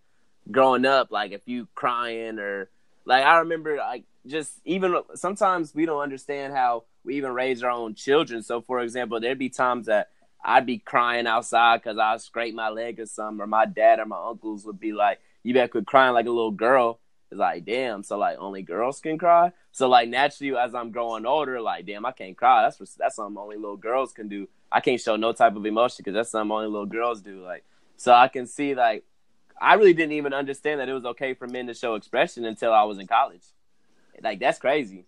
growing up, like, if you crying or, like, I remember, like, just even sometimes we don't understand how we even raise our own children. So, for example, there'd be times that I'd be crying outside because I scraped my leg or something, or my dad or my uncles would be like, you back with crying like a little girl. It's like, damn, so, like, only girls can cry? So, like, naturally, as I'm growing older, like, damn, I can't cry. That's for, that's something only little girls can do. I can't show no type of emotion because that's something only little girls do. Like, so I can see, like, I really didn't even understand that it was okay for men to show expression until I was in college. Like, that's crazy.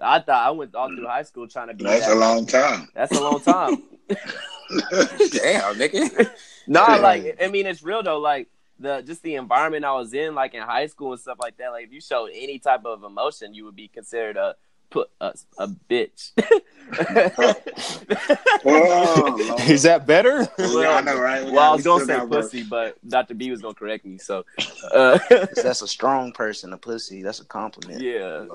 I thought I went all through high school trying to be That's that. a long time. That's a long time. Damn, nigga. Nah, like, I mean, it's real, though. Like, the just the environment I was in, like, in high school and stuff like that, like, if you showed any type of emotion, you would be considered a put a, a bitch. Whoa, is that better? Well, yeah, I know, right? We well, I was going to say pussy, but Doctor B was going to correct me, so. Uh, that's a strong person, a pussy. That's a compliment. Yeah.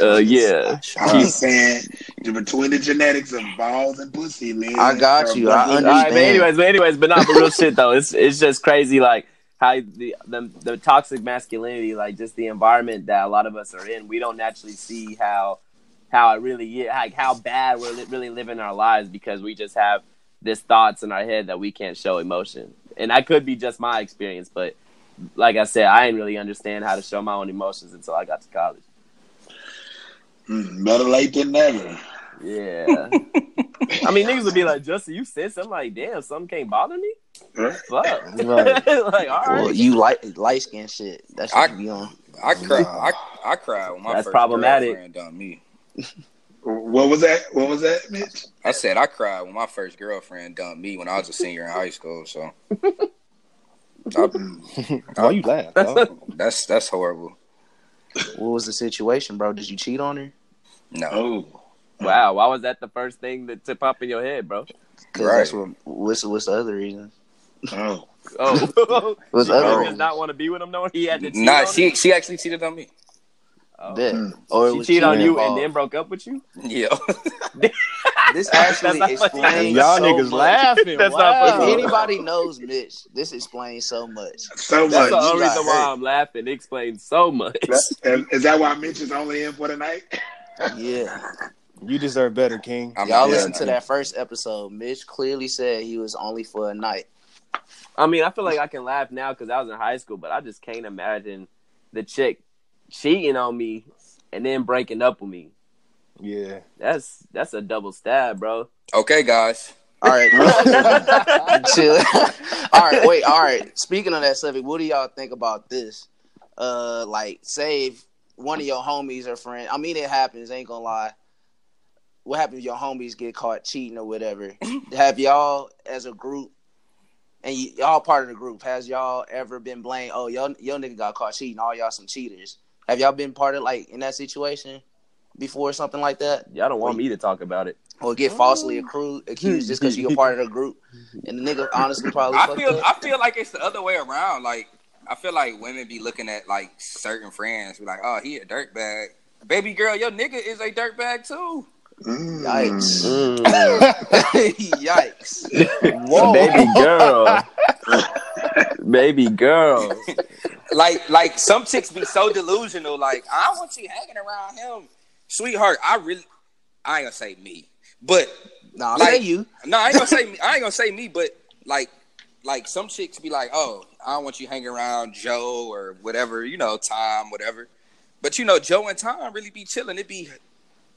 Uh, yeah. I'm saying, between the genetics of balls and pussy, man. I got you. I understand. Right, but anyways, but anyways, but not for real shit, though. It's it's just crazy, like, how the, the the toxic masculinity, like, just the environment that a lot of us are in, we don't naturally see how how it really is, like, how bad we're li- really living our lives because we just have this thoughts in our head that we can't show emotion. And that could be just my experience, but like I said, I didn't really understand how to show my own emotions until I got to college. Mm, better late than never. Yeah. I mean, niggas would be like, Justin, you said something, like, damn, something can't bother me? Fuck. Right. Like, all right. Well, you like light skin shit. That's what I, you be on. I cry. I, I cry when my That's first problematic. girlfriend done me. What was that? What was that, Mitch? I said I cried when my first girlfriend done me when I was a senior in high school. So. I, I, Why you laugh? That's that's horrible. What was the situation, bro? Did you cheat on her? No. Wow. Why was that the first thing that took up in your head, bro? Right. That's what, what's, what's the other reason? Oh. Oh. What's the other reason? Did not want to be with him, no? He had to cheat nah, on she, him? she actually cheated on me. Oh. Mm. Or it she was cheated on you involved. And then broke up with you? Yeah. This actually explains y'all so niggas much. Laughing. That's wow. Not if anybody knows Mitch, this explains so much. So that's much. That's the only reason why I'm laughing. It explains so much. That, is that why Mitch is only in for the night? Yeah. You deserve better, King. I mean, y'all yeah, listen to that first episode. Mitch clearly said he was only for a night. I mean, I feel like I can laugh now because I was in high school, but I just can't imagine the chick cheating on me and then breaking up with me. Yeah. That's that's a double stab, bro. Okay, guys. All right. Chill. All right, wait, all right. Speaking of that subject, what do y'all think about this? Uh, like, say if one of your homies or friend, I mean, it happens, ain't gonna lie. What happens if your homies get caught cheating or whatever? Have y'all as a group, and y- y'all part of the group, has y'all ever been blamed? Oh, y'all, your nigga got caught cheating. All y'all some cheaters. Have y'all been part of, like, in that situation before or something like that? Y'all don't want or, me to talk about it. Or get falsely accru- accused just because you're part of the group. And the nigga honestly probably I feel up. I feel like it's the other way around. Like, I feel like women be looking at, like, certain friends. Be like, oh, he a dirtbag. Baby girl, your nigga is a dirtbag, too. Mm. Yikes! Mm. Yikes! Whoa. Baby girl, baby girl. Like, like some chicks be so delusional. Like, I want you hanging around him, sweetheart. I really, I ain't gonna say me, but nah, like, say you. No, nah, I ain't gonna say me. I ain't gonna say me, but like, like some chicks be like, oh, I don't want you hanging around Joe or whatever, you know, Tom, whatever. But you know, Joe and Tom really be chilling. It be.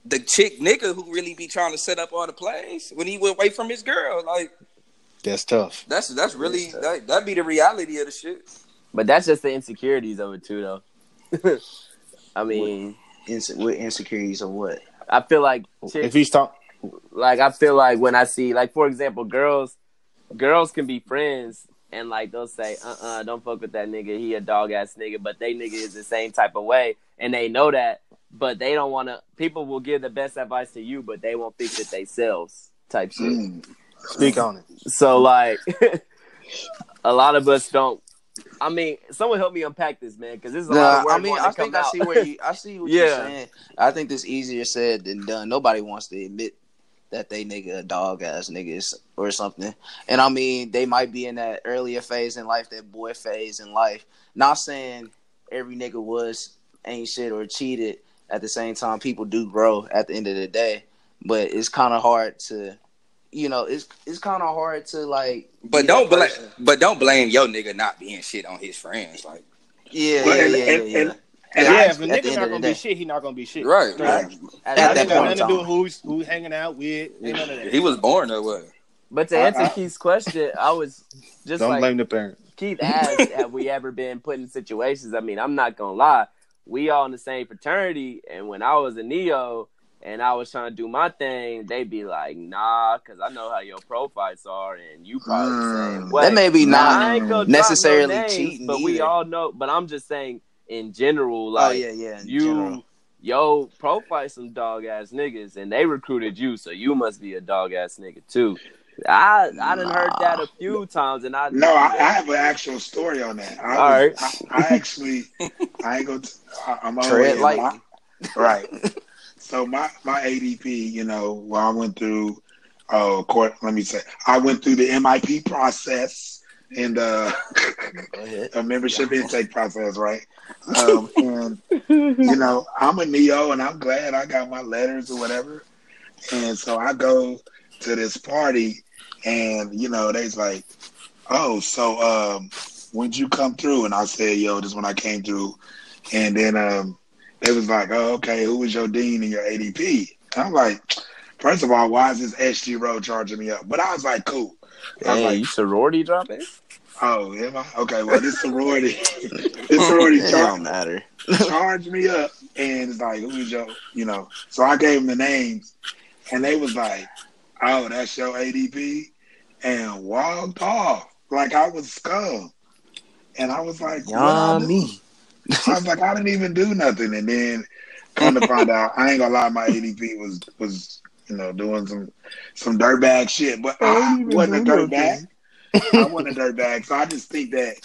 The chick nigga who really be trying to set up all the plays when he went away from his girl, like that's tough. That's that's really that's that that'd be the reality of the shit. But that's just the insecurities of it too, though. I mean, what, what insecurities of what? I feel like chicks, if he's talking, like I feel like when I see, like for example, girls, girls can be friends and like they'll say, uh, uh-uh, uh, don't fuck with that nigga. He a dog ass nigga, but they nigga is the same type of way, and they know that. But they don't want to. People will give the best advice to you, but they won't fix it themselves. Type shit. Mm, speak on it. So like, a lot of us don't. I mean, someone help me unpack this, man, because this is a nah, lot of work. I mean, I think out. I see where you. I see what yeah. you're saying. I think this easier said than done. Nobody wants to admit that they nigga a dog ass niggas or something. And I mean, they might be in that earlier phase in life, that boy phase in life. Not saying every nigga was ain't shit or cheated. At the same time, people do grow at the end of the day, but it's kind of hard to, you know, it's it's kind of hard to like. But don't blame, but don't blame your nigga not being shit on his friends, like. Yeah, yeah, yeah, and, yeah. And, and yeah, I, if a nigga not gonna be shit, he not gonna be shit, right? Right. right. At, at that point, nothing to do with who's who's hanging out with. Ain't none of that. He was born that way. But to answer I, I, Keith's question, I was just don't like, blame the parents. Keith asked, "Have we ever been put in situations?" I mean, I'm not gonna lie. We all in the same fraternity, and when I was a Neo and I was trying to do my thing, they be like, nah, because I know how your profiles are, and you probably mm, the same way. That may be now, not necessarily no names, cheating, but either. We all know. But I'm just saying, in general, like, oh, yeah, yeah, in you, general. Yo, profile some dog ass niggas, and they recruited you, so you must be a dog ass nigga too. I I done nah. heard that a few times, and I no, I, I have an actual story on that. I All was, right, I, I actually I ain't gonna. T- I, I'm tread lightly, right? So my, my A D P, you know, where I went through, oh, uh, court. Let me say, I went through the M I P process and uh, a membership yeah. intake process, right? Um, and you know, I'm a Neo, and I'm glad I got my letters or whatever, and so I go to this party. And, you know, they's like, oh, so um, when'd you come through? And I said, yo, this is when I came through. And then um, they was like, oh, okay, who was your dean and your A D P? And I'm like, first of all, why is this S G Rowe charging me up? But I was like, cool. I was hey, like, you sorority dropping? Oh, am I? Okay, well, this sorority, this sorority char- don't matter. charged me up. And it's like, who's your, you know. So I gave them the names. And they was like, oh, that's your A D P? And walked off like I was scum, and I was like, "Yummy!" I was like, "I didn't even do nothing." And then Come to find out, I ain't gonna lie, my A D P was was you know doing some some dirtbag shit, but I, I wasn't a dirtbag. I wasn't a dirtbag, so I just think that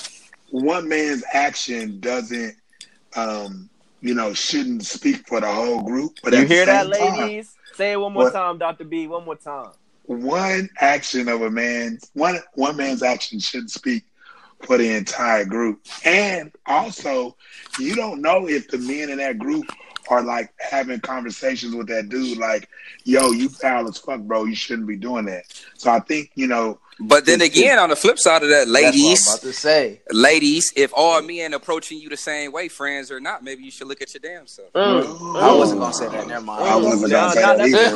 one man's action doesn't, um, you know, shouldn't speak for the whole group. But you hear that, ladies? Time, say it one more what, time, Doctor B. One more time. One action of a man, one one man's action shouldn't speak for the entire group. And also, you don't know if the men in that group are like having conversations with that dude like, yo, you foul as fuck, bro. You shouldn't be doing that. So I think, you know. But then again, on the flip side of that, ladies, that's what I'm about to say. Ladies, if all men approaching you the same way, friends or not, maybe you should look at your damn self. Mm. I wasn't going to say that. Never mind. I wasn't no, going to say no, that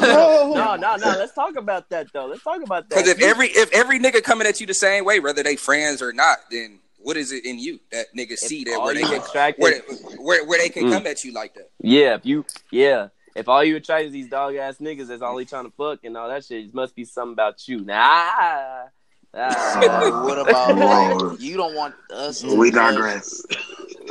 no, no, no, no. Let's talk about that, though. Let's talk about that. Because if every, if every nigga coming at you the same way, whether they friends or not, then what is it in you that niggas it's see that where they, can, where, where, where they can mm. come at you like that? Yeah, if you, yeah. If all you attract is these dog-ass niggas that's only trying to fuck and all that shit, it must be something about you. Nah. nah. What about, like, you don't want us to... We digress.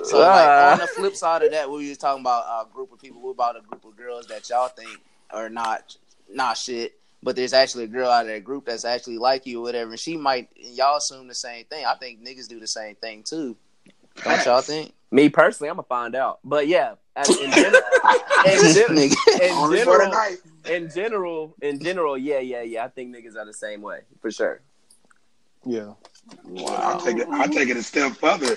So, like, on the flip side of that, we were just talking about a group of people. What about a group of girls that y'all think are not, not shit, but there's actually a girl out of that group that's actually like you or whatever, and she might... And y'all assume the same thing. I think niggas do the same thing, too. Don't y'all think? Me, personally, I'm going to find out. But, yeah. As in general, in, gen- in, general in general, in general, yeah, yeah, yeah. I think niggas are the same way for sure. Yeah, wow. I'll take it. I'll take it a step further.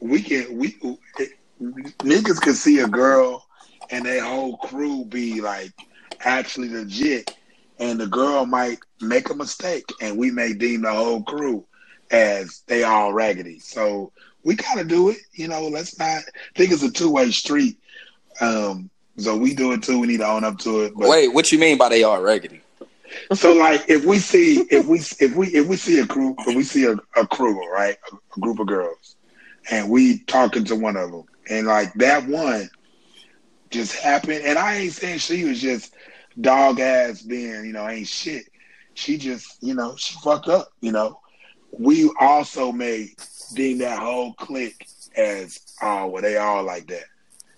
We can we it, niggas can see a girl and their whole crew be like actually legit, and the girl might make a mistake, and we may deem the whole crew as they all raggedy. So we gotta do it. You know, let's not. I think it's a two way street. Um, so we do it too. We need to own up to it. But wait, what you mean by they are raggedy? So like, if we see, if we, if we, if we see a crew, if we see a, a crew, right, a, a group of girls, and we talking to one of them, and like that one just happened, and I ain't saying she was just dog ass being, you know, ain't shit. She just, you know, she fucked up. You know, we also may deem that whole clique as, oh, well, they all like that.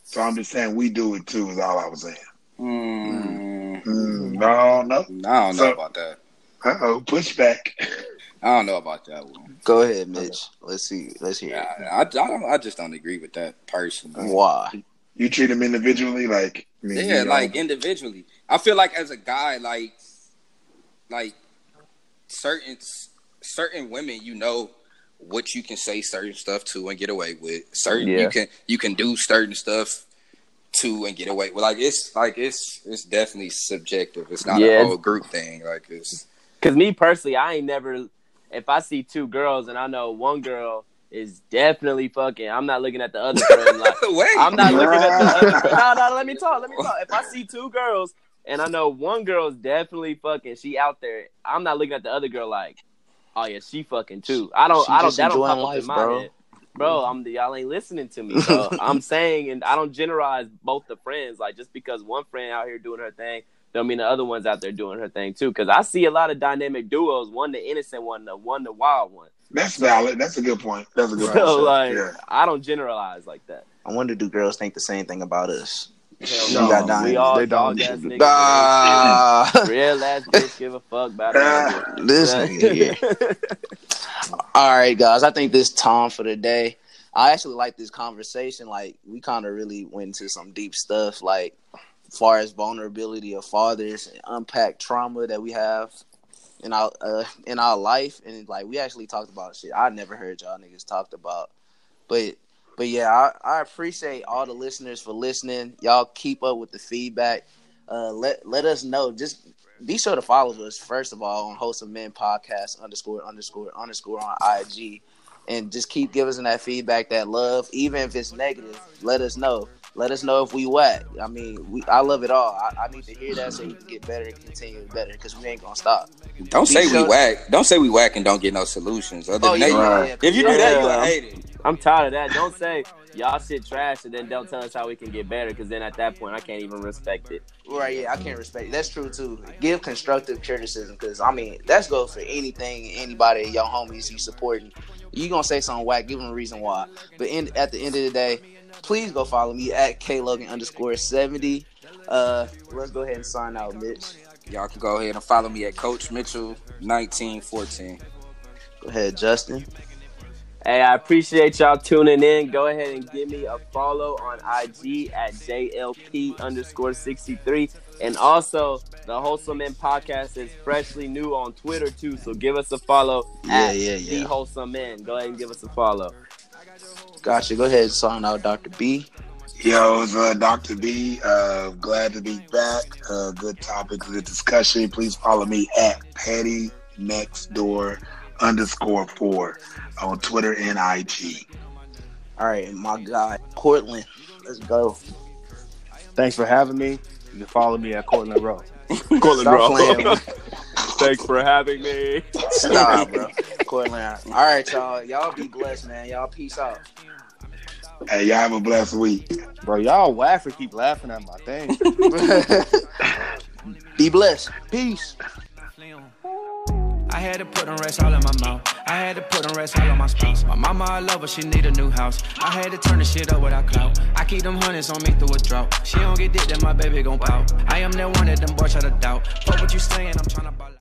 So I'm just saying we do it too is all I was saying. Mm. Mm. No, no. I don't know so, about that. Uh-oh, pushback. I don't know about that one. Go ahead, Mitch. Let's see. Let's hear it. I, I, I, don't, I just don't agree with that personally. Why? You treat them individually? Like, I mean, yeah, like know? individually. I feel like as a guy, like, like certain certain women, you know, what you can say certain stuff to and get away with. Certain yeah. you can you can do certain stuff to and get away with. Like it's like it's it's definitely subjective. It's not yeah. a whole group thing. Like it's because me personally, I ain't never. If I see two girls and I know one girl is definitely fucking, I'm not looking at the other girl. Like, Wait, I'm not looking at the other. No, no. Let me talk. Let me talk. If I see two girls and I know one girl is definitely fucking, she out there. I'm not looking at the other girl like, oh yeah, she fucking too. I don't. She I don't. That don't pop life, up in my bro. head, bro. I'm y'all ain't listening to me. Bro. I'm saying, and I don't generalize both the friends. Like just because one friend out here doing her thing, don't mean the other one's out there doing her thing too. Because I see a lot of dynamic duos. One the innocent one, the one the wild one. That's valid. That's a good point. That's a good point. So like, yeah. I don't generalize like that. I wonder, do girls think the same thing about us? Hell no. Got we all they dog ass niggas. Nah. Real ass bitch give a fuck about uh, this nigga here. All right, guys. I think this time for the day. I actually like this conversation. Like, we kind of really went into some deep stuff, like, as far as vulnerability of fathers, and unpack trauma that we have in our uh, in our life. And, like, we actually talked about shit I never heard y'all niggas talked about. But... But, yeah, I, I appreciate all the listeners for listening. Y'all keep up with the feedback. Uh, let let us know. Just be sure to follow us, first of all, on Wholesome Men Podcast, underscore, underscore, underscore on I G. And just keep giving that feedback, that love. Even if it's negative, let us know. Let us know if we whack. I mean, we, I love it all. I, I need to hear that so we can get better and continue better because we ain't going to stop. Don't be say sure we whack. Don't say we whack and don't get no solutions. Other oh, than yeah, that, yeah, if you yeah, do that, yeah. you'll hate it. I'm tired of that. Don't say y'all shit trash and then don't tell us how we can get better because then at that point, I can't even respect it. Right, yeah, I can't respect it. That's true, too. Give constructive criticism because, I mean, that's good for anything, anybody, your homies you supporting. You're going to say something whack, give them a reason why. But in, at the end of the day, please go follow me at klogan underscore seventy. Uh, let's go ahead and sign out, Mitch. Y'all can go ahead and follow me at Coach Mitchell nineteen fourteen. Go ahead, Justin. Hey, I appreciate y'all tuning in. Go ahead and give me a follow on I G at J L P underscore sixty-three. And also, the Wholesome Men Podcast is freshly new on Twitter, too. So give us a follow yeah, at yeah, yeah. The Wholesome Men. Go ahead and give us a follow. Gotcha. Go ahead and sign out Doctor B. Yo, it's uh, Doctor B. Uh, glad to be back. Uh, good topic, good discussion. Please follow me at petty next door underscore four on Twitter and I G. All right, my guy, Courtland, let's go. Thanks for having me. You can follow me at Courtland Rowe. Courtland Rowe. Thanks for having me. Stop, bro. Courtland. All right, y'all. Y'all be blessed, man. Y'all peace out. Hey, y'all have a blessed week. Bro, y'all waffle keep laughing at my thing. Be blessed. Peace. I had to put on rest all in my mouth. I had to put on rest all on my spouse. My mama, I love her, she need a new house. I had to turn the shit up without clout. I keep them hundreds on me through a drought. She don't get dick, then my baby gon' pout. I am that one that them boys try to doubt. Fuck what you saying, I'm tryna buy.